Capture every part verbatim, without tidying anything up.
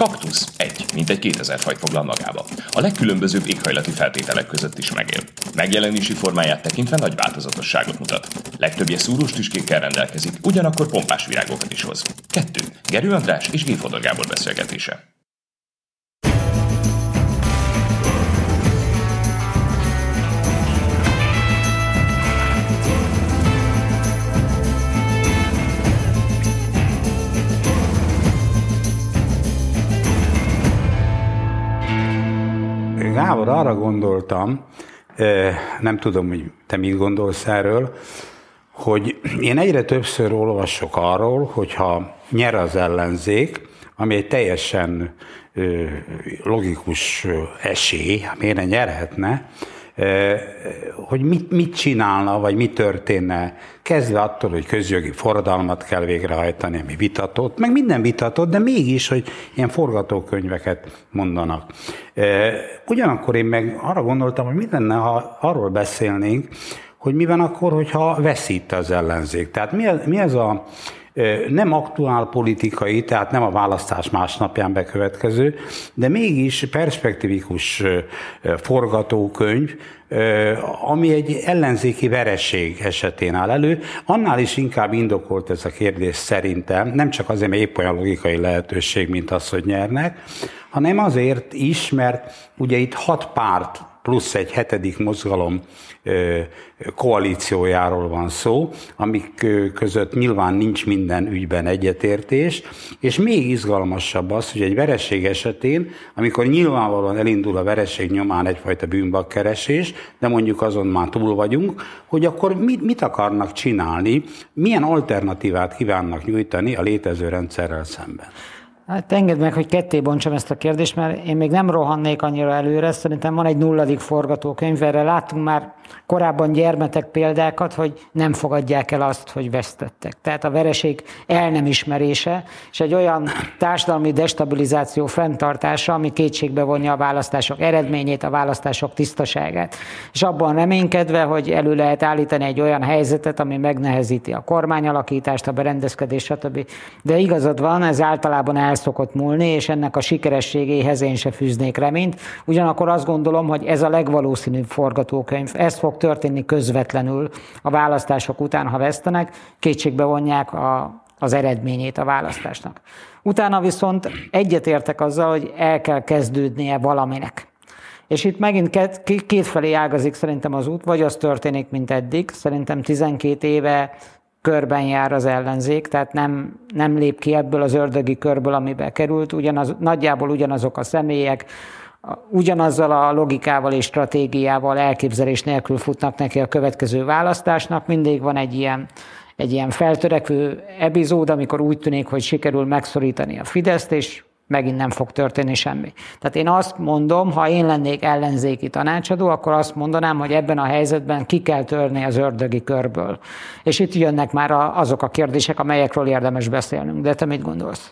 Kaktusz egy, mintegy kétezer fajt foglal magába. A legkülönbözőbb éghajlati feltételek között is megél. Megjelenési formáját tekintve nagy változatosságot mutat. Legtöbbje szúrós tüskékkel rendelkezik, ugyanakkor pompás virágokat is hoz. Kettő. Gerő András és Géphodor Gábor beszélgetése. Gábor, arra gondoltam, nem tudom, hogy te mit gondolsz erről, hogy én egyre többször olvasok arról, hogyha nyer az ellenzék, ami egy teljesen logikus esély, amire nyerhetne, hogy mit, mit csinálna, vagy mi történne, kezdve attól, hogy közjogi forradalmat kell végrehajtani, ami vitatott, meg minden vitatott, de mégis, hogy ilyen forgatókönyveket mondanak. Ugyanakkor én meg arra gondoltam, hogy mi lenne, ha arról beszélnénk, hogy mi van akkor, hogyha veszít az ellenzék. Tehát mi ez, mi ez a nem aktuál politikai, tehát nem a választás másnapján bekövetkező, de mégis perspektívikus forgatókönyv, ami egy ellenzéki vereség esetén áll elő. Annál is inkább indokolt ez a kérdés szerintem, nem csak azért, mert épp olyan logikai lehetőség, mint az, hogy nyernek, hanem azért is, mert ugye itt hat párt plusz egy hetedik mozgalom koalíciójáról van szó, amik között nyilván nincs minden ügyben egyetértés, és még izgalmasabb az, hogy egy vereség esetén, amikor nyilvánvalóan elindul a vereség nyomán egyfajta bűnbakkeresés, de mondjuk azon már túl vagyunk, hogy akkor mit, mit akarnak csinálni, milyen alternatívát kívánnak nyújtani a létező rendszerrel szemben. Hát engedd meg, hogy ketté bontsam ezt a kérdést, mert én még nem rohannék annyira előre, szerintem van egy nulladik forgatókönyv, erre láttunk már korábban gyermetek példákat, hogy nem fogadják el azt, hogy vesztettek. Tehát a vereség el nem ismerése, és egy olyan társadalmi destabilizáció fenntartása, ami kétségbe vonja a választások eredményét, a választások tisztaságát. És abban reménykedve, hogy elő lehet állítani egy olyan helyzetet, ami megnehezíti a kormányalakítást, a berendezkedést, stb. De igazad van, ez általában elsz szokott múlni, és ennek a sikerességéhez én se fűznék reményt. Ugyanakkor azt gondolom, hogy ez a legvalószínűbb forgatókönyv. Ez fog történni közvetlenül a választások után, ha vesztenek, kétségbe vonják a, az eredményét a választásnak. Utána viszont egyetértek azzal, hogy el kell kezdődnie valaminek. És itt megint két, kétfelé ágazik szerintem az út, vagy az történik, mint eddig. Szerintem tizenkét éve körben jár az ellenzék, tehát nem, nem lép ki ebből az ördögi körből, amiben került, ugyanaz, nagyjából ugyanazok a személyek, ugyanazzal a logikával és stratégiával elképzelés nélkül futnak neki a következő választásnak, mindig van egy ilyen, egy ilyen feltörekvő epizód, amikor úgy tűnik, hogy sikerül megszorítani a Fideszt, és megint nem fog történni semmi. Tehát én azt mondom, ha én lennék ellenzéki tanácsadó, akkor azt mondanám, hogy ebben a helyzetben ki kell törni az ördögi körből. És itt jönnek már azok a kérdések, amelyekről érdemes beszélnünk. De te mit gondolsz?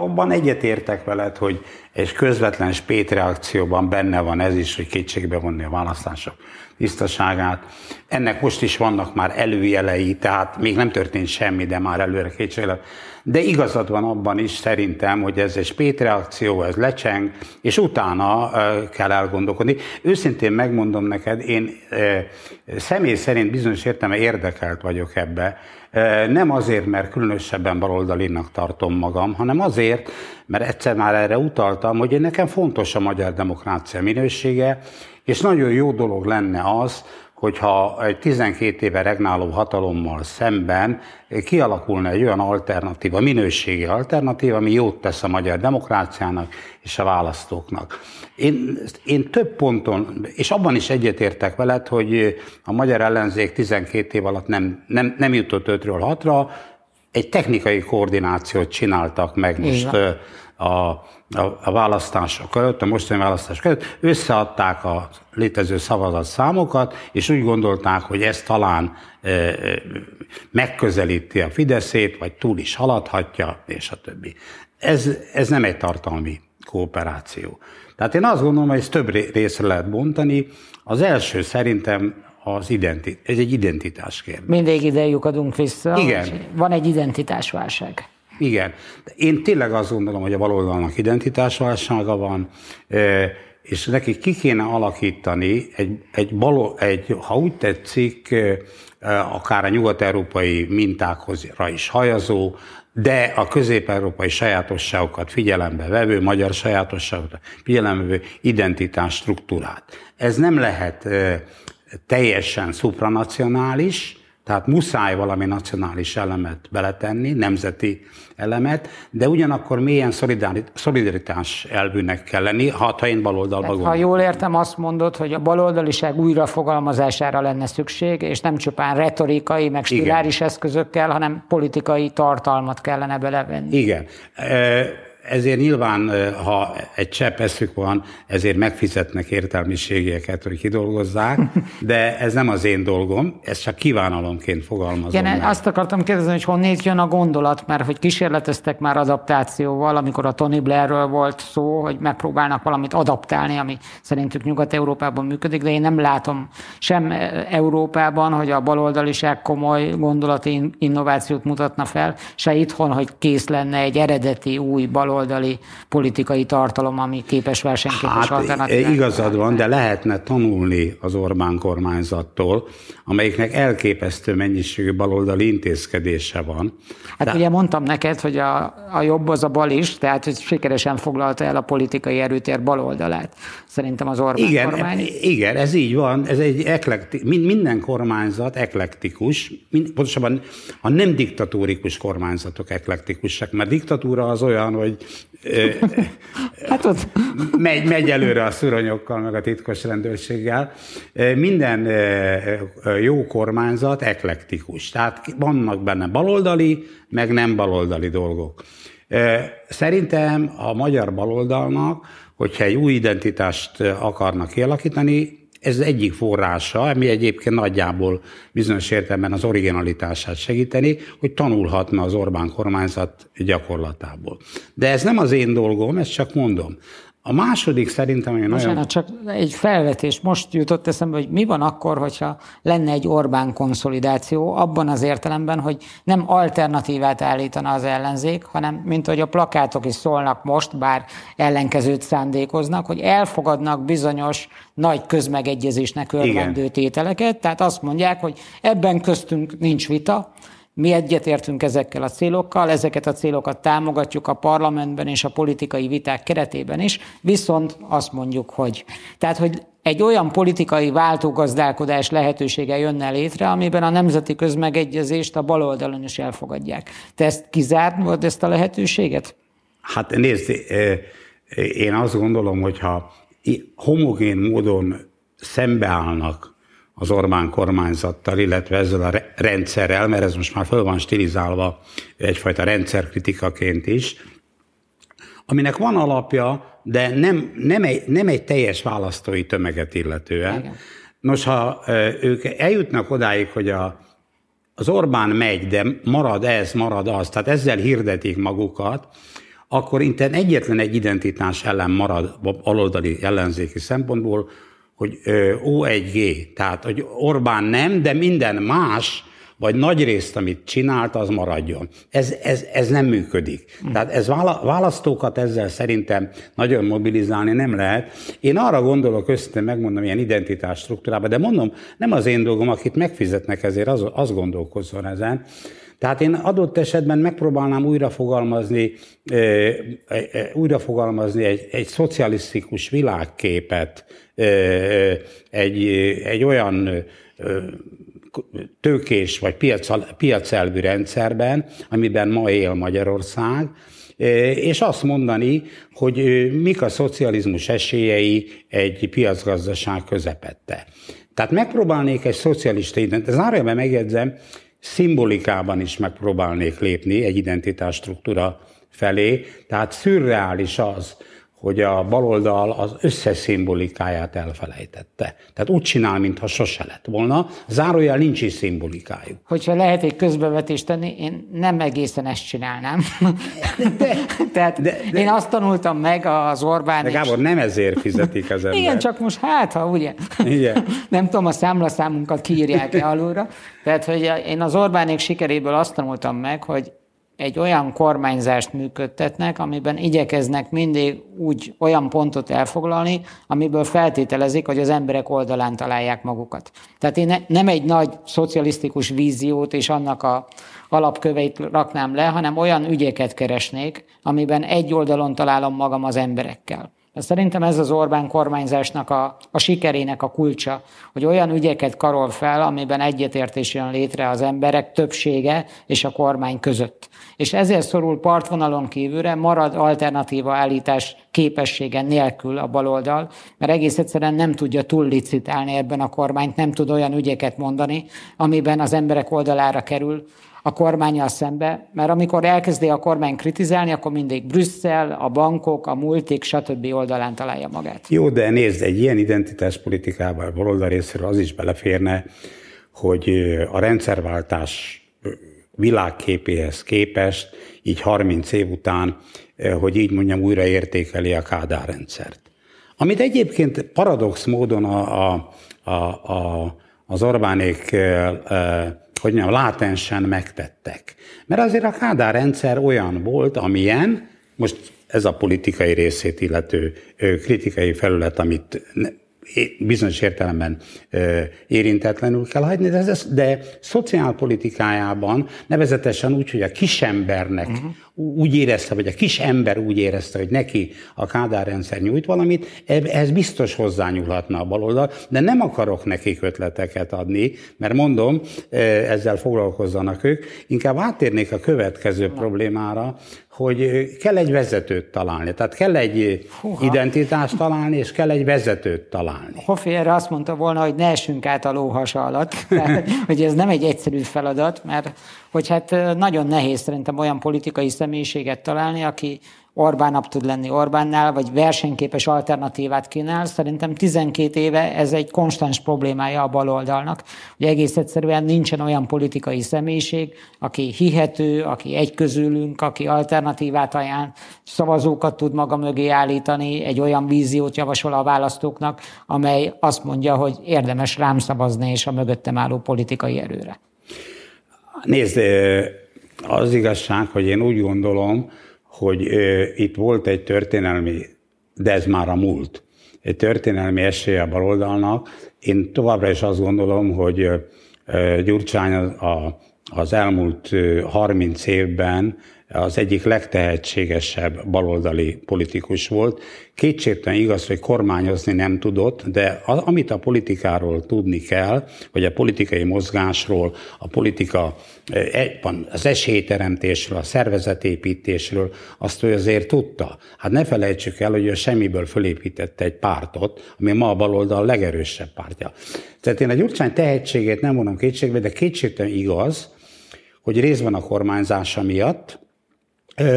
Abban egyetértek veled, hogy egy közvetlen spétreakcióban benne van ez is, hogy kétségbe vonni a választások tisztaságát. Ennek most is vannak már előjelei, tehát még nem történt semmi, de már előre kétségbe. De igazad van abban is szerintem, hogy ez egy spétreakció, ez lecseng, és utána kell elgondolkodni. Őszintén megmondom neked, én személy szerint bizonyos értelemben érdekelt vagyok ebbe. Nem azért, mert különösebben baloldalinak tartom magam, hanem azért, mert egyszer már erre utaltam, hogy nekem fontos a magyar demokrácia minősége, és nagyon jó dolog lenne az, hogyha egy tizenkét éve regnáló hatalommal szemben kialakulna egy olyan alternatíva, minőségi alternatíva, ami jót tesz a magyar demokráciának és a választóknak. Én, én több ponton, és abban is egyetértek veled, hogy a magyar ellenzék tizenkét év alatt nem, nem, nem jutott ötről hatra, egy technikai koordinációt csináltak meg most a, a, a választások előtt, a mostani választások előtt, összeadták a létező szavazatszámokat, és úgy gondolták, hogy ez talán e, e, megközelíti a Fideszét, vagy túl is haladhatja, és a többi. Ez, ez nem egy tartalmi kooperáció. Tehát én azt gondolom, hogy ezt több részre lehet bontani. Az első szerintem az identi- ez egy identitás kérdés. Mindig ide lyukadunk vissza. Igen. Van egy identitásválság. Igen. Én tényleg azt gondolom, hogy a baloldalnak identitásválsága van, és nekik ki kéne alakítani egy, egy, balo, egy ha úgy tetszik, akár a nyugat-európai mintákra is hajazó, de a közép-európai sajátosságokat figyelembe vevő, magyar sajátosságokat figyelembe vevő identitás struktúrát. Ez nem lehet teljesen szupranacionális, tehát muszáj valami nacionális elemet beletenni, nemzeti elemet, de ugyanakkor mélyen szolidaritás elvűnek kell lenni, hát, ha én baloldalba gondolom. Ha jól értem, azt mondod, hogy a baloldaliság újrafogalmazására lenne szükség, és nem csupán retorikai, meg stiláris eszközökkel, hanem politikai tartalmat kellene belevenni. Igen. Ezért nyilván, ha egy csepp eszük van, ezért megfizetnek értelmiségieket, hogy kidolgozzák, de ez nem az én dolgom, ez csak kívánalomként fogalmazom. Igen, meg. Azt akartam kérdezni, hogy honnét jön a gondolat, mert hogy kísérleteztek már adaptációval, amikor a Tony Blairről volt szó, hogy megpróbálnak valamit adaptálni, ami szerintük Nyugat-Európában működik, de én nem látom sem Európában, hogy a baloldaliság komoly gondolati innovációt mutatna fel, se itthon, hogy kész lenne egy eredeti új baloldali oldali politikai tartalom, ami képes versenyképes alternatívát. Igazad van, de lehetne tanulni az Orbán kormányzattól, amelyiknek elképesztő mennyiségű baloldali intézkedése van. Hát de... ugye mondtam neked, hogy a, a jobb az a bal is, tehát hogy sikeresen foglalta el a politikai erőtér baloldalát. Szerintem az Orbán igen, kormány. Igen, ez így van. Ez egy eklekti... Minden kormányzat eklektikus, mind, pontosabban a nem diktatórikus kormányzatok eklektikusak, mert diktatúra az olyan, hogy hát ott. Megy, megy előre a szuronyokkal, meg a titkos rendőrséggel. Minden jó kormányzat eklektikus. Tehát vannak benne baloldali, meg nem baloldali dolgok. Szerintem a magyar baloldalnak, hogyha egy új identitást akarnak kialakítani, ez egyik forrása, ami egyébként nagyjából bizonyos értelemben az originalitását segíteni, hogy tanulhatna az Orbán kormányzat gyakorlatából. De ez nem az én dolgom, ezt csak mondom. A második szerintem... Olyan... Bocsánat, csak egy felvetés. Most jutott eszembe, hogy mi van akkor, hogyha lenne egy Orbán konszolidáció, abban az értelemben, hogy nem alternatívát állítana az ellenzék, hanem mint hogy a plakátok is szólnak most, bár ellenkezőt szándékoznak, hogy elfogadnak bizonyos nagy közmegegyezésnek örvendő tételeket, tehát azt mondják, hogy ebben köztünk nincs vita, mi egyetértünk ezekkel a célokkal, ezeket a célokat támogatjuk a parlamentben és a politikai viták keretében is, viszont azt mondjuk, hogy. Tehát, hogy egy olyan politikai váltógazdálkodás lehetősége jönne létre, amiben a nemzeti közmegegyezést a baloldalon is elfogadják. Te ezt kizártad, ezt a lehetőséget? Hát nézd, én azt gondolom, hogyha homogén módon szembeállnak az Orbán kormányzattal, illetve ezzel a rendszerrel, mert ez most már föl van stilizálva egyfajta rendszerkritikaként is, aminek van alapja, de nem, nem, egy, nem egy teljes választói tömeget illetően. Igen. Nos, ha ők eljutnak odáig, hogy a, az Orbán megy, de marad ez, marad az, tehát ezzel hirdetik magukat, akkor intern egyetlen egy identitás ellen marad baloldali ellenzéki szempontból, hogy ó egy gé, tehát hogy Orbán nem, de minden más, vagy nagy részt, amit csinált, az maradjon. Ez, ez, ez nem működik. Tehát ez választókat ezzel szerintem nagyon mobilizálni nem lehet. Én arra gondolok, össze megmondom, ilyen identitás struktúrában, de mondom, nem az én dolgom, akit megfizetnek ezért, az, az gondolkozzon ezen. Tehát én adott esetben megpróbálnám újrafogalmazni, újrafogalmazni egy, egy szocialisztikus világképet, egy, egy olyan tőkés vagy piacelvű rendszerben, amiben ma él Magyarország, és azt mondani, hogy mik a szocializmus esélyei egy piacgazdaság közepette. Tehát megpróbálnék egy szocialista identitás, zárójelben megjegyzem, szimbolikában is megpróbálnék lépni egy identitás struktúra felé, tehát szürreális az, hogy a baloldal az összes szimbolikáját elfelejtette. Tehát úgy csinál, mintha sose lett volna. Zárójel nincs is szimbolikájuk. Hogyha lehet egy közbevetést tenni, én nem egészen ezt csinálnám. De, Tehát de, de, én azt tanultam meg az Orbán... De Gábor, és... nem ezért fizetik az ember. Igen, csak most hát, ha ugye. Igen. Nem tudom, a számlaszámunkat kiírják-e alulra. Tehát, hogy én az Orbánék sikereiből azt tanultam meg, hogy egy olyan kormányzást működtetnek, amiben igyekeznek mindig úgy olyan pontot elfoglalni, amiből feltételezik, hogy az emberek oldalán találják magukat. Tehát én nem egy nagy szocialisztikus víziót és annak a alapköveit raknám le, hanem olyan ügyeket keresnék, amiben egy oldalon találom magam az emberekkel. Szerintem ez az Orbán kormányzásnak a, a sikerének a kulcsa, hogy olyan ügyeket karol fel, amiben egyetértés jön létre az emberek többsége és a kormány között. És ezért szorul partvonalon kívülre, marad alternatíva állítás képessége nélkül a baloldal, mert egész egyszerűen nem tudja túllicitálni ebben a kormányt, nem tud olyan ügyeket mondani, amiben az emberek oldalára kerül a kormánnyal szembe, mert amikor elkezdi a kormány kritizálni, akkor mindig Brüsszel, a bankok, a multik, stb. Oldalán találja magát. Jó, de nézd, egy ilyen identitáspolitikában a baloldal részéről az is beleférne, hogy a rendszerváltás világképéhez képest, így harminc év után, hogy így mondjam, újra értékeli a Kádár rendszert. Amit egyébként paradox módon a, a, a, a, az Orbánék a, hogy mondjam, látensen megtettek. Mert azért a Kádár rendszer olyan volt, amilyen, most ez a politikai részét illető kritikai felület, amit bizonyos értelemben érintetlenül kell hagyni, de, ez, de szociálpolitikájában nevezetesen úgy, hogy a kisembernek uh-huh. úgy érezte, vagy a kisember úgy érezte, hogy neki a Kádár rendszer nyújt valamit, ez biztos hozzányúlhatna a baloldal, de nem akarok nekik ötleteket adni, mert mondom, ezzel foglalkozzanak ők, inkább áttérnék a következő uh-huh. problémára, hogy kell egy vezetőt találni. Tehát kell egy Húha. identitást találni, és kell egy vezetőt találni. Hoffer azt mondta volna, hogy ne essünk át a lóhasa alatt, tehát, hogy ez nem egy egyszerű feladat, mert hogy hát nagyon nehéz szerintem olyan politikai személyiséget találni, aki Orbánabb tud lenni Orbánnál, vagy versenyképes alternatívát kínál. Szerintem tizenkét éve ez egy konstans problémája a baloldalnak, hogy egész egyszerűen nincsen olyan politikai személyiség, aki hihető, aki egy közülünk, aki alternatívát ajánl, szavazókat tud maga mögé állítani, egy olyan víziót javasol a választóknak, amely azt mondja, hogy érdemes rám szavazni és a mögöttem álló politikai erőre. Nézd, az igazság, hogy én úgy gondolom, hogy ö, itt volt egy történelmi, de ez már a múlt, egy történelmi esélye a baloldalnak. Én továbbra is azt gondolom, hogy ö, Gyurcsány a, az elmúlt ö, harminc évben az egyik legtehetségesebb baloldali politikus volt. Kétségtelen igaz, hogy kormányozni nem tudott, de az, amit a politikáról tudni kell, vagy a politikai mozgásról, a politika, az esélyteremtésről, a szervezetépítésről, azt ő azért tudta. Hát ne felejtsük el, hogy ő semmiből fölépítette egy pártot, ami ma a baloldal legerősebb pártja. Tehát én a Gyurcsány tehetségét nem vonom kétségbe, de kétségtelen igaz, hogy részben a kormányzása miatt,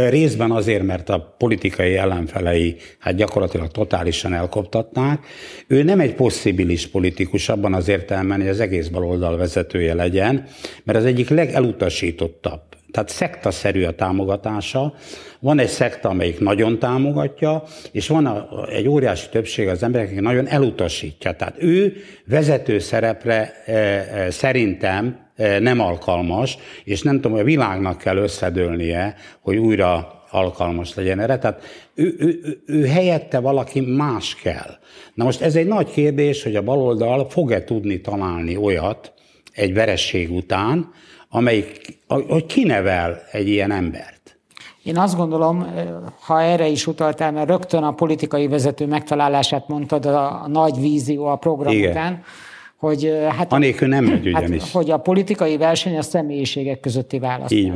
részben azért, mert a politikai ellenfelei hát gyakorlatilag totálisan elkoptatnák. Ő nem egy possibilis politikus abban az értelemben, hogy az egész baloldal vezetője legyen, mert az egyik legelutasítottabb. Tehát szektaszerű a támogatása. Van egy szekta, amelyik nagyon támogatja, és van a, egy óriási többség az emberek, aki nagyon elutasítja. Tehát ő vezető szerepre e, e, szerintem nem alkalmas, és nem tudom, hogy a világnak kell összedőlnie, hogy újra alkalmas legyen erre. Tehát ő, ő, ő, ő helyette valaki más kell. Na most ez egy nagy kérdés, hogy a baloldal fog-e tudni találni olyat egy veresség után, amelyik, hogy kinevel egy ilyen embert. Én azt gondolom, ha erre is utaltál, mert rögtön a politikai vezető megtalálását mondtad a nagy vízió a program Igen. után, hogy, hát, Anélkül nem megy ugyanis. Hát, hogy a politikai verseny a személyiségek közötti választás.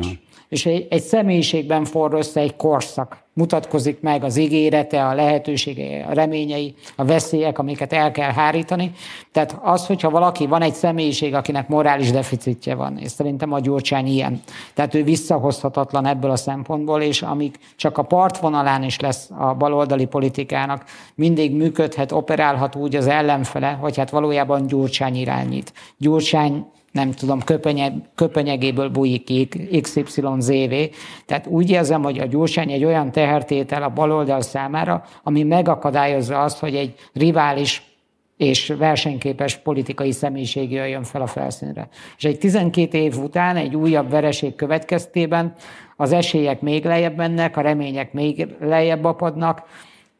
És egy, egy személyiségben forr össze egy korszak. Mutatkozik meg az ígérete, a lehetősége, a reményei, a veszélyek, amiket el kell hárítani. Tehát az, hogyha valaki, van egy személyiség, akinek morális deficitje van, és szerintem a Gyurcsány ilyen. Tehát ő visszahozhatatlan ebből a szempontból, és amíg csak a partvonalán is lesz a baloldali politikának, mindig működhet, operálhat úgy az ellenfele, hogy hát valójában Gyurcsány irányít. Gyurcsány nem tudom, köpenye, köpenyegéből bújik iksz ipszilon zé vé. Tehát úgy érzem, hogy a Gyurcsány egy olyan tehertétel a baloldal számára, ami megakadályozza azt, hogy egy rivális és versenyképes politikai személyiség jöjjön fel a felszínre. És egy tizenkét év után, egy újabb vereség következtében az esélyek még lejjebb mennek, a remények még lejjebb apadnak.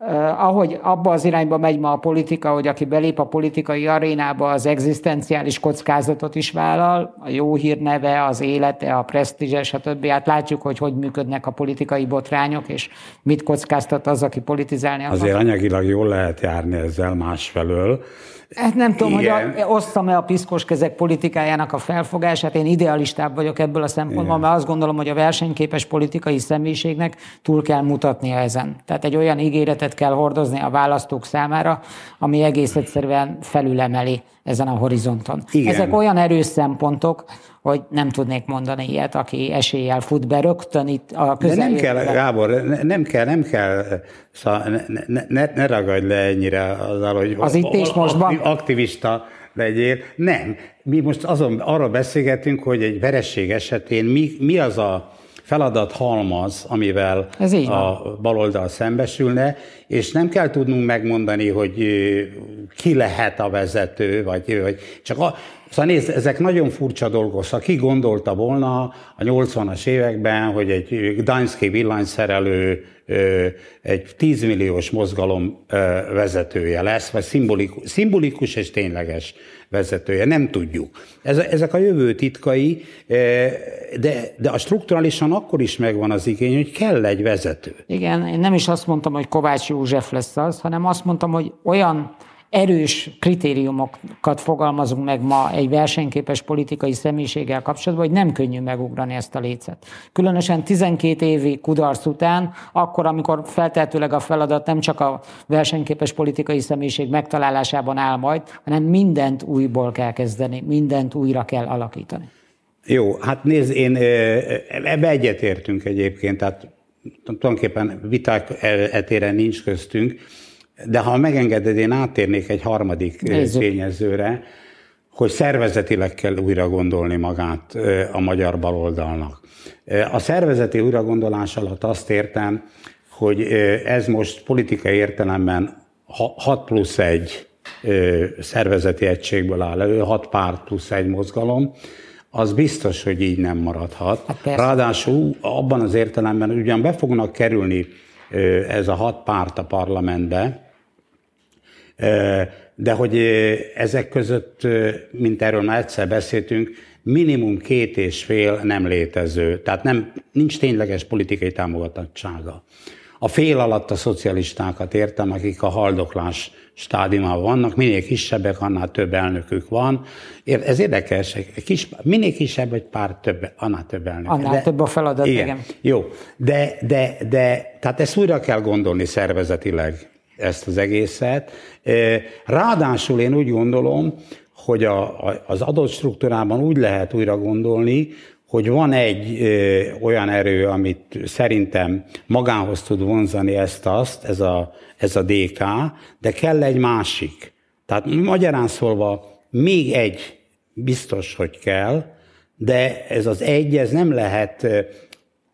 Uh, ahogy abba az irányba megy ma a politika, hogy aki belép a politikai arénába, az egzisztenciális kockázatot is vállal, a jó hírneve, az élete, a presztízse, stb. Hát látjuk, hogy hogy működnek a politikai botrányok, és mit kockáztat az, aki politizálni akar. Azért anyagilag jól lehet járni ezzel másfelől. Hát nem tudom, igen, hogy osszam-e a piszkos kezek politikájának a felfogását. Én idealistább vagyok ebből a szempontból, igen, mert azt gondolom, hogy a versenyképes politikai személyiségnek túl kell mutatnia ezen. Tehát egy olyan ígéretet kell hordozni a választók számára, ami egész egyszerűen felülemeli ezen a horizonton. Igen. Ezek olyan erős szempontok, hogy nem tudnék mondani ilyet, aki eséllyel fut be rögtön itt a közeljövőben. De nem kell, Gábor, ne, nem kell, nem kell, szóval ne, ne, ne ragadj le ennyire azzal, hogy az itt és mostban aktivista legyél. Nem, mi most azon, arról beszélgetünk, hogy egy veresség esetén mi, mi az a feladat halmaz, amivel a baloldal szembesülne, és nem kell tudnunk megmondani, hogy ki lehet a vezető, vagy, vagy csak a, szóval nézd, ezek nagyon furcsa dolgok. Szóval ki gondolta volna a nyolcvanas években, hogy egy gdańszki villanyszerelő egy tízmilliós mozgalom vezetője lesz, vagy szimbolikus, szimbolikus és tényleges vezetője, nem tudjuk. Ezek a jövő titkai, de, de a strukturálisan akkor is megvan az igény, hogy kell egy vezető. Igen, én nem is azt mondtam, hogy Kovács József lesz az, hanem azt mondtam, hogy olyan erős kritériumokat fogalmazunk meg ma egy versenyképes politikai személyiséggel kapcsolatban, hogy nem könnyű megugrani ezt a lécet. Különösen tizenkét évi kudarc után, akkor, amikor feltehetőleg a feladat nem csak a versenyképes politikai személyiség megtalálásában áll majd, hanem mindent újból kell kezdeni, mindent újra kell alakítani. Jó, hát nézd, én ebbe egyetértünk egyébként, tehát tulajdonképpen viták etéren nincs köztünk. De ha megengeded, én áttérnék egy harmadik Nézzük. tényezőre, hogy szervezetileg kell újra gondolni magát a magyar baloldalnak. A szervezeti újragondolás alatt azt értem, hogy ez most politikai értelemben hat plusz egy szervezeti egységből áll elő, hat párt plusz egy mozgalom, az biztos, hogy így nem maradhat. Hát ráadásul abban az értelemben ugyan be fognak kerülni ez a hat párt a parlamentbe, de hogy ezek között, mint erről már egyszer beszéltünk, minimum két és fél nem létező, tehát nem, nincs tényleges politikai támogatottsága. A fél alatt a szocialistákat értem, akik a haldoklás stádiumában vannak, minél kisebbek, annál több elnökük van. Ez érdekes, kis, minél kisebb egy pár, több, annál több elnök. Annál de, több a feladat, igen. igen. Jó, de, de, de tehát ezt újra kell gondolni szervezetileg, ezt az egészet. Ráadásul én úgy gondolom, hogy a, a, az adott struktúrában úgy lehet újra gondolni, hogy van egy ö, olyan erő, amit szerintem magához tud vonzani ezt-azt, ez a, ez a dé ká, de kell egy másik. Tehát magyarán szólva még egy biztos, hogy kell, de ez az egy, ez nem lehet ö,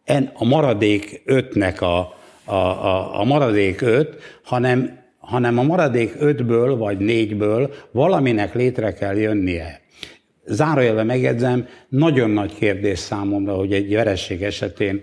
en, a maradék ötnek a, a, a, a maradék öt, hanem, hanem a maradék ötből vagy négyből valaminek létre kell jönnie. Zárójelben megjegyzem, nagyon nagy kérdés számomra, hogy egy vereség esetén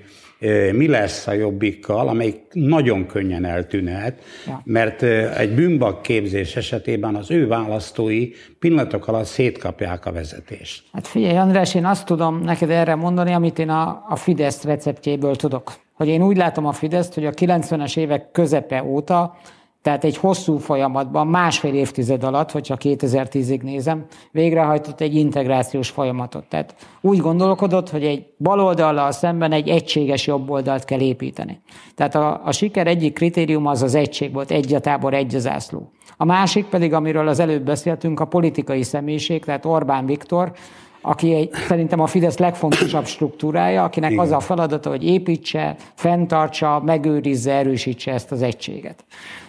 mi lesz a Jobbikkal, amelyik nagyon könnyen eltűnhet, ja. mert egy bűnbak képzés esetében az ő választói pillanatok alatt szétkapják a vezetést. Hát figyelj, András, én azt tudom neked erre mondani, amit én a, a Fidesz receptjéből tudok. Hogy én úgy látom a Fideszt, hogy a kilencvenes évek közepe óta, tehát egy hosszú folyamatban, másfél évtized alatt, hogyha kétezer-tízig nézem, végrehajtott egy integrációs folyamatot. Tehát úgy gondolkodott, hogy egy baloldallal szemben egy egységes jobboldalt kell építeni. Tehát a, a siker egyik kritériuma az az egység volt, egy a tábor, egy a zászló. A másik pedig, amiről az előbb beszéltünk, a politikai személyiség, tehát Orbán Viktor, aki egy, szerintem a Fidesz legfontosabb struktúrája, akinek igen. az a feladata, hogy építse, fenntartsa, megőrizze, erősítse ezt az egységet.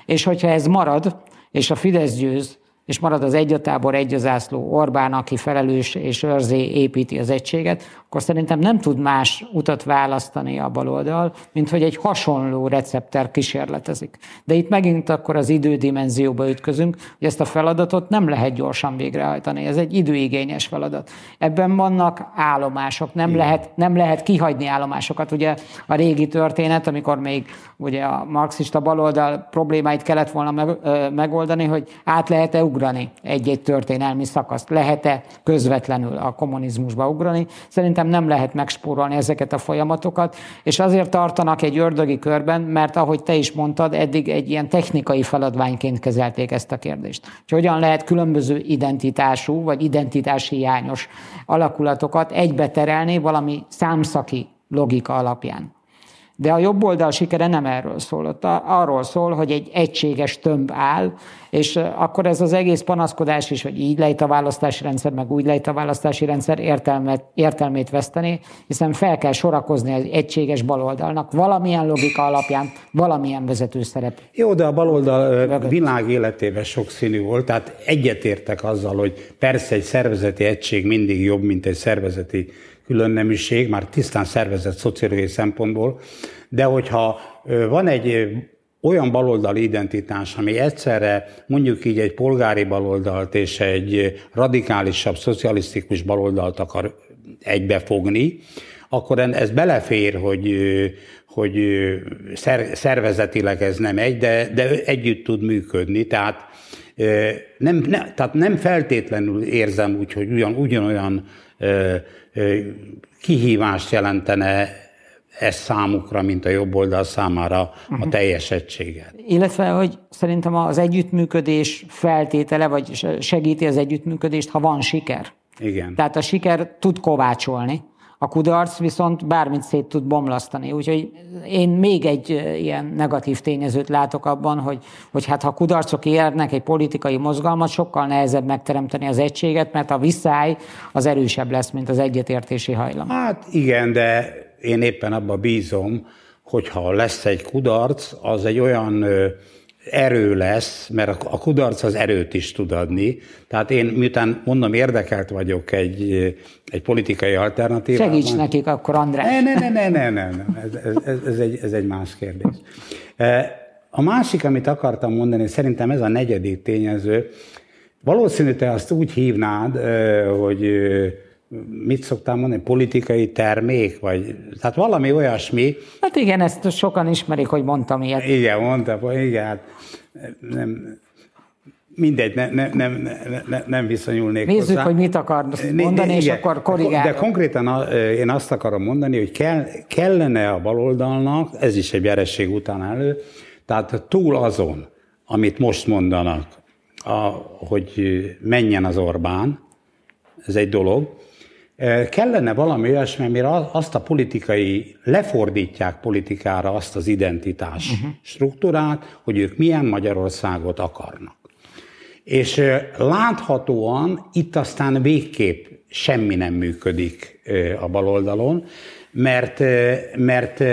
És hogyha ez marad, és a Fidesz győz, és marad az egy a tábor, egy a zászló Orbán, aki felelős és őrzi, építi az egységet, akkor szerintem nem tud más utat választani a baloldal, mint hogy egy hasonló recepttel kísérletezik. De itt megint akkor az idődimenzióba ütközünk, hogy ezt a feladatot nem lehet gyorsan végrehajtani. Ez egy időigényes feladat. Ebben vannak állomások, nem lehet, nem lehet kihagyni állomásokat. Ugye a régi történet, amikor még ugye a marxista baloldal problémáit kellett volna meg, ö, megoldani, hogy át lehet-e ugrani egy-egy történelmi szakaszt, lehet-e közvetlenül a kommunizmusba ugrani. Szerintem nem lehet megspórolni ezeket a folyamatokat, és azért tartanak egy ördögi körben, mert ahogy te is mondtad, eddig egy ilyen technikai feladványként kezelték ezt a kérdést. Úgyhogy hogyan lehet különböző identitású vagy identitáshiányos alakulatokat egybeterelni valami számszaki logika alapján. De a jobb oldal sikere nem erről szól. Arról szól, hogy egy egységes tömb áll, és akkor ez az egész panaszkodás is, hogy így lejt a választási rendszer, meg úgy lejt a választási rendszer értelmet, értelmét veszteni, hiszen fel kell sorakozni az egységes baloldalnak valamilyen logika alapján, valamilyen vezető szerep. Jó, de a baloldal világ életében sokszínű volt, tehát egyetértek azzal, hogy persze egy szervezeti egység mindig jobb, mint egy szervezeti különnemiség, már tisztán szervezett szociológiai szempontból, de hogyha van egy olyan baloldali identitás, ami egyszerre mondjuk így egy polgári baloldalt és egy radikálisabb, szocialisztikus baloldalt akar egybefogni, akkor ez belefér, hogy, hogy szervezetileg ez nem egy, de, de együtt tud működni, tehát nem, ne, tehát nem feltétlenül érzem úgy, hogy ugyan, ugyanolyan kihívást jelentene ez számukra, mint a jobb oldal számára a teljes egységet. Illetve, hogy szerintem az együttműködés feltétele, vagy segíti az együttműködést, ha van siker. Igen. Tehát a siker tud kovácsolni, a kudarc viszont bármit szét tud bomlasztani. Úgyhogy én még egy ilyen negatív tényezőt látok abban, hogy, hogy hát ha kudarcok érnek egy politikai mozgalmat, sokkal nehezebb megteremteni az egységet, mert a viszály az erősebb lesz, mint az egyetértési hajlam. Hát igen, de én éppen abba bízom, hogyha lesz egy kudarc, az egy olyan erő lesz, mert a kudarc az erőt is tud adni. Tehát én, miután mondom, érdekelt vagyok egy, egy politikai alternatívában. Segíts nekik akkor, András. Ne, ne, ne, ne, ne, ne. Ez, ez, ez, egy, ez egy más kérdés. A másik, amit akartam mondani, szerintem ez a negyedik tényező. Valószínű, te azt úgy hívnád, hogy mit szoktam mondani, politikai termék, vagy, tehát valami olyasmi. Hát igen, ezt sokan ismerik, hogy mondtam ilyet. Igen, mondtam, igen, hát nem, mindegy, ne, ne, nem, ne, nem viszonyulnék. Nézzük, hozzá. Nézzük, hogy mit akarsz mondani, igen, és akkor korrigálok. De konkrétan én azt akarom mondani, hogy kell, kellene a baloldalnak, ez is egy eresség után elő, tehát túl azon, amit most mondanak, a, hogy menjen az Orbán, ez egy dolog, kellene valami olyasmi, amire azt a politikai, lefordítják politikára azt az identitás uh-huh. struktúrát, hogy ők milyen Magyarországot akarnak. És láthatóan itt aztán végképp semmi nem működik a baloldalon, mert, mert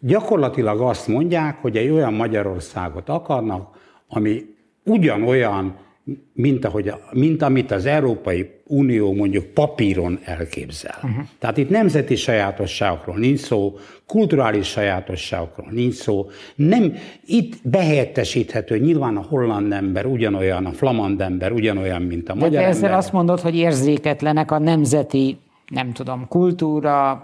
gyakorlatilag azt mondják, hogy egy olyan Magyarországot akarnak, ami ugyanolyan, Mint, ahogy, mint amit az Európai Unió mondjuk papíron elképzel. Uh-huh. Tehát itt nemzeti sajátosságokról nincs szó, kulturális sajátosságokról nincs szó. Nem, itt behelyettesíthető, nyilván a holland ember ugyanolyan, a flamand ember ugyanolyan, mint a magyar ember. De ezzel azt mondod, hogy érzéketlenek a nemzeti, nem tudom, kultúra,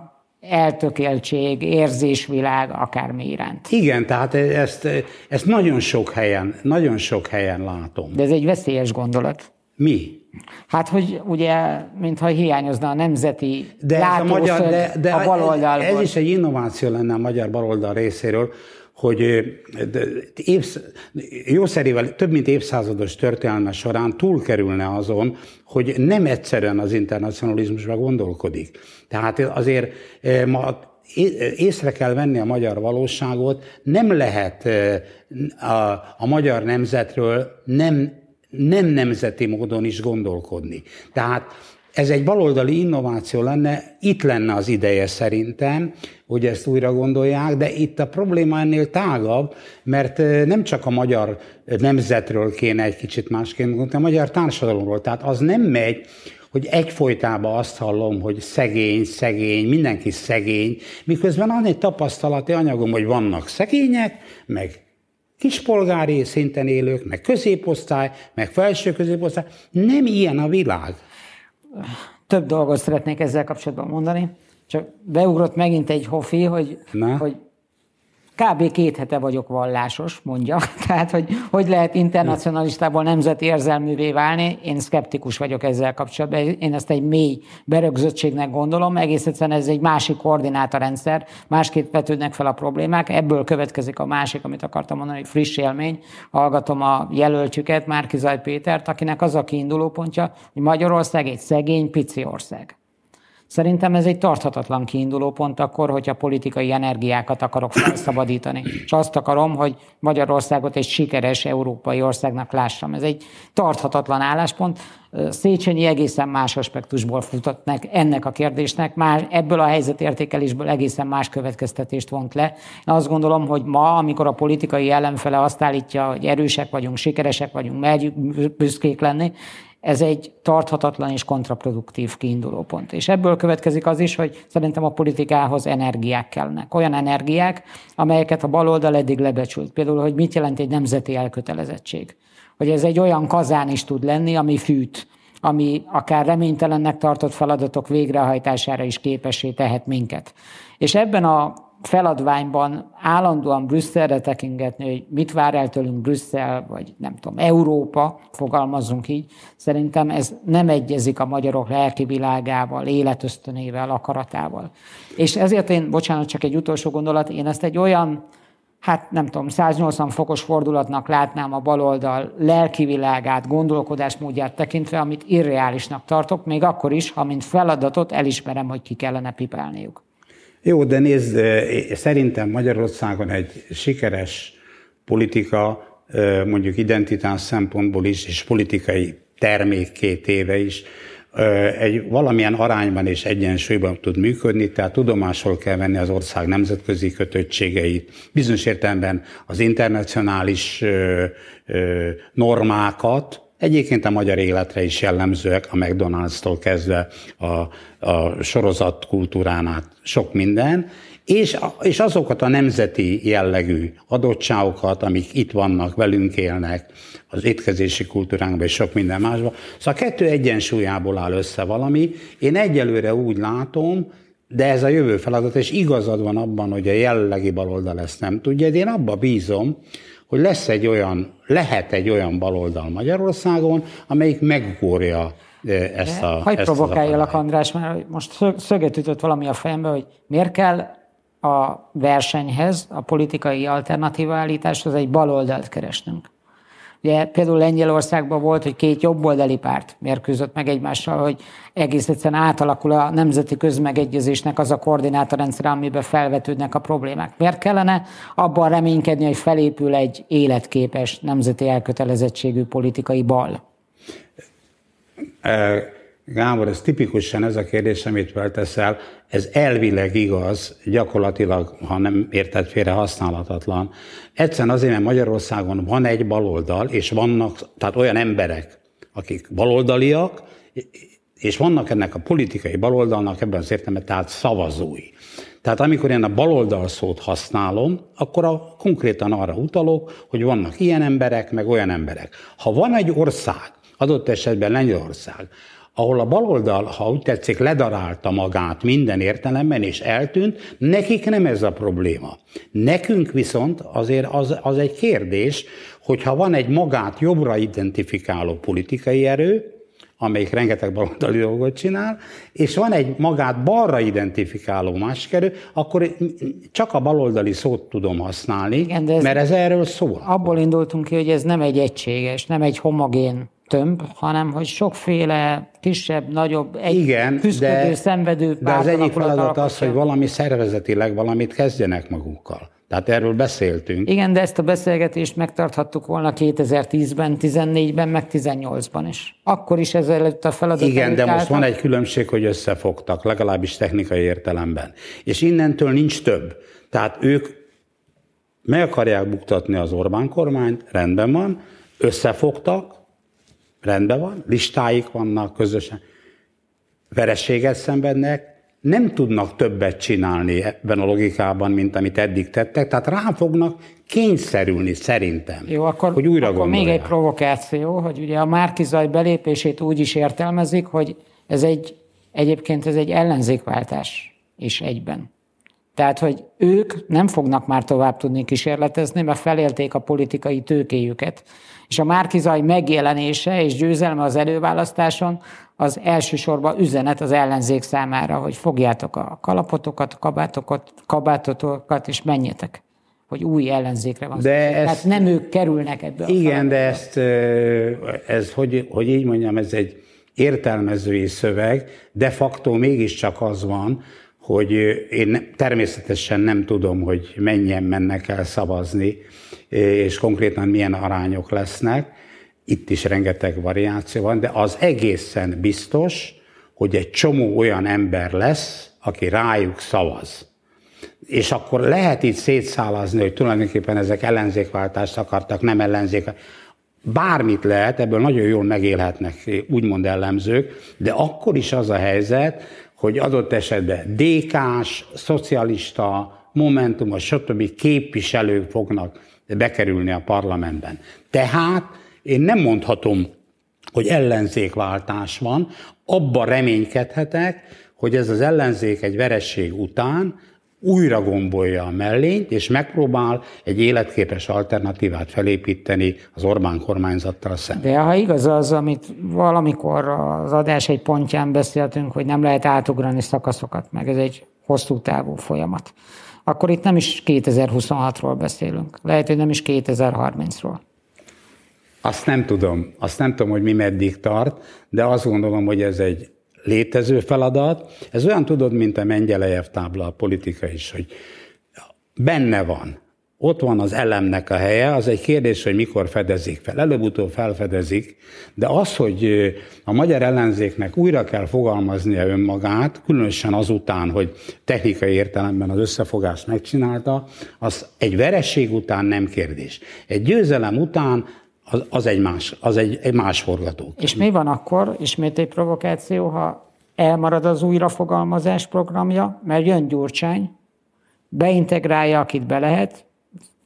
eltökéltség, érzésvilág, akármi iránt. Igen, tehát ezt, ezt nagyon sok helyen, nagyon sok helyen látom. De ez egy veszélyes gondolat. Mi? Hát, hogy ugye, mintha hiányozna a nemzeti de látószög a, de, de a baloldalból. Ez, ez is egy innováció lenne a magyar baloldal részéről, hogy évsz, jószerivel több mint évszázados történelme során túlkerülne azon, hogy nem egyszerűen az internacionalizmusban gondolkodik. Tehát azért ma észre kell venni a magyar valóságot, nem lehet a, a magyar nemzetről nem, nem nemzeti módon is gondolkodni. Tehát Ez egy baloldali innováció lenne, itt lenne az ideje szerintem, hogy ezt újra gondolják, de itt a probléma ennél tágabb, mert nem csak a magyar nemzetről kéne egy kicsit másként gondolni, a magyar társadalomról. Tehát az nem megy, hogy egyfolytában azt hallom, hogy szegény, szegény, mindenki szegény, miközben van egy tapasztalati anyagom, hogy vannak szegények, meg kispolgári szinten élők, meg középosztály, meg felső középosztály. Nem ilyen a világ. Több dolgot szeretnék ezzel kapcsolatban mondani, csak beugrott megint egy hofi, hogy, hogy kb. két hete vagyok vallásos, mondja. Tehát, hogy hogy lehet internacionalistából nemzeti érzelművé válni, én szkeptikus vagyok ezzel kapcsolatban. Én ezt egy mély berögzöttségnek gondolom, egész egyszerűen ez egy másik koordinátarendszer, másképp vetődnek fel a problémák, ebből következik a másik, amit akartam mondani, hogy friss élmény. Hallgatom a jelöltjüket, Márki-Zay Pétert, akinek az a kiindulópontja, hogy Magyarország egy szegény, pici ország. Szerintem ez egy tarthatatlan kiinduló pont akkor, hogyha politikai energiákat akarok felszabadítani. És azt akarom, hogy Magyarországot egy sikeres európai országnak lássam. Ez egy tarthatatlan álláspont. Széchenyi egészen más aspektusból futott meg ennek a kérdésnek, már ebből a helyzetértékelésből egészen más következtetést vont le. Én azt gondolom, hogy ma, amikor a politikai ellenfele azt állítja, hogy erősek vagyunk, sikeresek vagyunk, merjük büszkék lenni, ez egy tarthatatlan és kontraproduktív kiindulópont. És ebből következik az is, hogy szerintem a politikához energiák kellnek. Olyan energiák, amelyeket a baloldal eddig lebecsült. Például, hogy mit jelent egy nemzeti elkötelezettség. Hogy ez egy olyan kazán is tud lenni, ami fűt, ami akár reménytelennek tartott feladatok végrehajtására is képessé tehet minket. És ebben a feladványban állandóan Brüsszelre tekingetni, hogy mit vár el tőlünk Brüsszel, vagy nem tudom, Európa, fogalmazzunk így, szerintem ez nem egyezik a magyarok lelki világával, életösztönével, akaratával. És ezért én, bocsánat, csak egy utolsó gondolat, én ezt egy olyan, hát nem tudom, száznyolcvan fokos fordulatnak látnám a baloldal lelki világát, gondolkodásmódját tekintve, amit irreálisnak tartok, még akkor is, ha mint feladatot elismerem, hogy ki kellene pipálniuk. Jó, de nézd, szerintem Magyarországon egy sikeres politika, mondjuk identitás szempontból is, és politikai termék két éve is, egy valamilyen arányban és egyensúlyban tud működni, tehát tudomásul kell venni az ország nemzetközi kötöttségeit, bizonyos értelemben az internacionális normákat, egyébként a magyar életre is jellemzőek, a McDonald's-tól kezdve a, a sorozat kultúrán át sok minden, és, és azokat a nemzeti jellegű adottságokat, amik itt vannak, velünk élnek, az étkezési kultúránkban és sok minden másban. Szóval a kettő egyensúlyából áll össze valami. Én egyelőre úgy látom, de ez a jövő feladat, és igazad van abban, hogy a jellegi baloldal ezt nem tudja, de én abba bízom, hogy lesz egy olyan, lehet egy olyan baloldal Magyarországon, amelyik megugorja ezt a... Hagyj provokáljalak, András, mert most szöget ütött valami a fejembe, hogy miért kell a versenyhez, a politikai alternatíva állításhoz egy baloldalt keresnünk. Ugye például Lengyelországban volt, hogy két jobboldali párt mérkőzött meg egymással, hogy egész egyszerűen átalakul a nemzeti közmegegyezésnek az a koordinátorrendszer, amiben felvetődnek a problémák. Miért kellene abban reménykedni, hogy felépül egy életképes, nemzeti elkötelezettségű politikai bal? Gábor, ez tipikusan ez a kérdés, amit felteszel, ez elvileg igaz, gyakorlatilag, ha nem érted félre, használhatatlan. Egyszerűen azért, mert Magyarországon van egy baloldal, és vannak, tehát olyan emberek, akik baloldaliak, és vannak ennek a politikai baloldalnak ebben az értelemben, tehát szavazói. Tehát amikor én a baloldal szót használom, akkor a, konkrétan arra utalok, hogy vannak ilyen emberek, meg olyan emberek. Ha van egy ország, adott esetben Lengyelország, ahol a baloldal, ha úgy tetszik, ledarálta magát minden értelemben, és eltűnt, nekik nem ez a probléma. Nekünk viszont azért az, az egy kérdés, hogyha van egy magát jobbra identifikáló politikai erő, amelyik rengeteg baloldali dolgot csinál, és van egy magát balra identifikáló másik erő, akkor csak a baloldali szót tudom használni, igen, ez mert ez erről szól. Abból indultunk ki, hogy ez nem egy egységes, nem egy homogén tömb, hanem hogy sokféle kisebb, nagyobb, egy igen, küszködő, de, szenvedő párt. De az egyik feladat az, hogy valami szervezetileg valamit kezdjenek magukkal. Tehát erről beszéltünk. Igen, de ezt a beszélgetést megtarthattuk volna kétezer-tízben, tizennégyben, meg tizennyolcban is. Akkor is ez előtt a feladat. Igen, de most van egy különbség, hogy összefogtak, legalábbis technikai értelemben. És innentől nincs több. Tehát ők meg akarják buktatni az Orbán kormányt, rendben van, összefogtak, rendben van, listáik vannak közösen, vereséget szenvednek, nem tudnak többet csinálni ebben a logikában, mint amit eddig tettek, tehát rá fognak kényszerülni szerintem, jó, akkor, hogy újra akkor gondolják. Még egy provokáció, hogy ugye a Márki-Zay belépését úgy is értelmezik, hogy ez egy, egyébként ez egy ellenzékváltás is egyben. Tehát, hogy ők nem fognak már tovább tudni kísérletezni, mert felélték a politikai tőkéjüket. És a Márki-Zay megjelenése és győzelme az előválasztáson az elsősorban üzenet az ellenzék számára, hogy fogjátok a kalapotokat, kabátokat, kabátotokat, és menjetek, hogy új ellenzékre van. Tehát nem ők kerülnek ebből. Igen, de ezt, ez, hogy, hogy így mondjam, ez egy értelmezői szöveg, de facto mégiscsak az van, hogy én természetesen nem tudom, hogy mennyien mennek el szavazni, és konkrétan milyen arányok lesznek. Itt is rengeteg variáció van, de az egészen biztos, hogy egy csomó olyan ember lesz, aki rájuk szavaz. És akkor lehet így szétszálazni, hogy tulajdonképpen ezek ellenzékváltást akartak, nem ellenzéket. Bármit lehet, ebből nagyon jól megélhetnek úgymond ellenzők, de akkor is az a helyzet, hogy adott esetben dé ká-s, szocialista, momentumos, stb. Képviselők fognak bekerülni a parlamentben. Tehát én nem mondhatom, hogy ellenzékváltás van, abba reménykedhetek, hogy ez az ellenzék egy vereség után újra gombolja a mellényt, és megpróbál egy életképes alternatívát felépíteni az Orbán kormányzattal szemben. De ha igaz az, amit valamikor az adás egy pontján beszéltünk, hogy nem lehet átugrani szakaszokat, meg ez egy hosszú távú folyamat, akkor itt nem is kétezer-huszonhatról beszélünk. Lehet, hogy nem is kétezer-harmincról. Azt nem tudom. Azt nem tudom, hogy mi meddig tart, de azt gondolom, hogy ez egy létező feladat. Ez olyan, tudod, mint a Mengyelejev tábla, a politika is, hogy benne van. Ott van az elemnek a helye, az egy kérdés, hogy mikor fedezik fel. Előbb-utóbb felfedezik, de az, hogy a magyar ellenzéknek újra kell fogalmaznia önmagát, különösen azután, hogy technikai értelemben az összefogást megcsinálta, az egy vereség után nem kérdés. Egy győzelem után Az, az, egy, más, az egy, egy más forgató. És mi van akkor, ismét egy provokáció, ha elmarad az újrafogalmazás programja, mert jön Gyurcsány, beintegrálja, akit be lehet,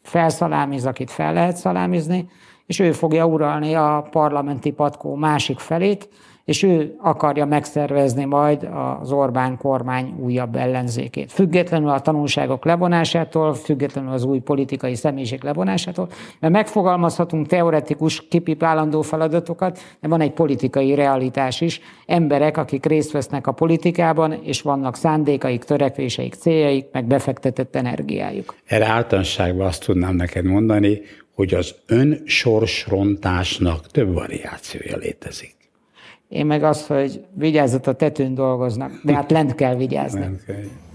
felszalámiz, akit fel lehet szalámizni, és ő fogja uralni a parlamenti patkó másik felét, és ő akarja megszervezni majd az Orbán kormány újabb ellenzékét. Függetlenül a tanulságok levonásától, függetlenül az új politikai személyiség levonásától, mert megfogalmazhatunk teoretikus, kipipálandó feladatokat, de van egy politikai realitás is. Emberek, akik részt vesznek a politikában, és vannak szándékaik, törekvéseik, céljaik, meg befektetett energiájuk. Erre általánosságban azt tudnám neked mondani, hogy az önsorsrontásnak több variációja létezik. Én meg az, hogy vigyázzat, a tetőn dolgoznak, de hát lent kell vigyázni.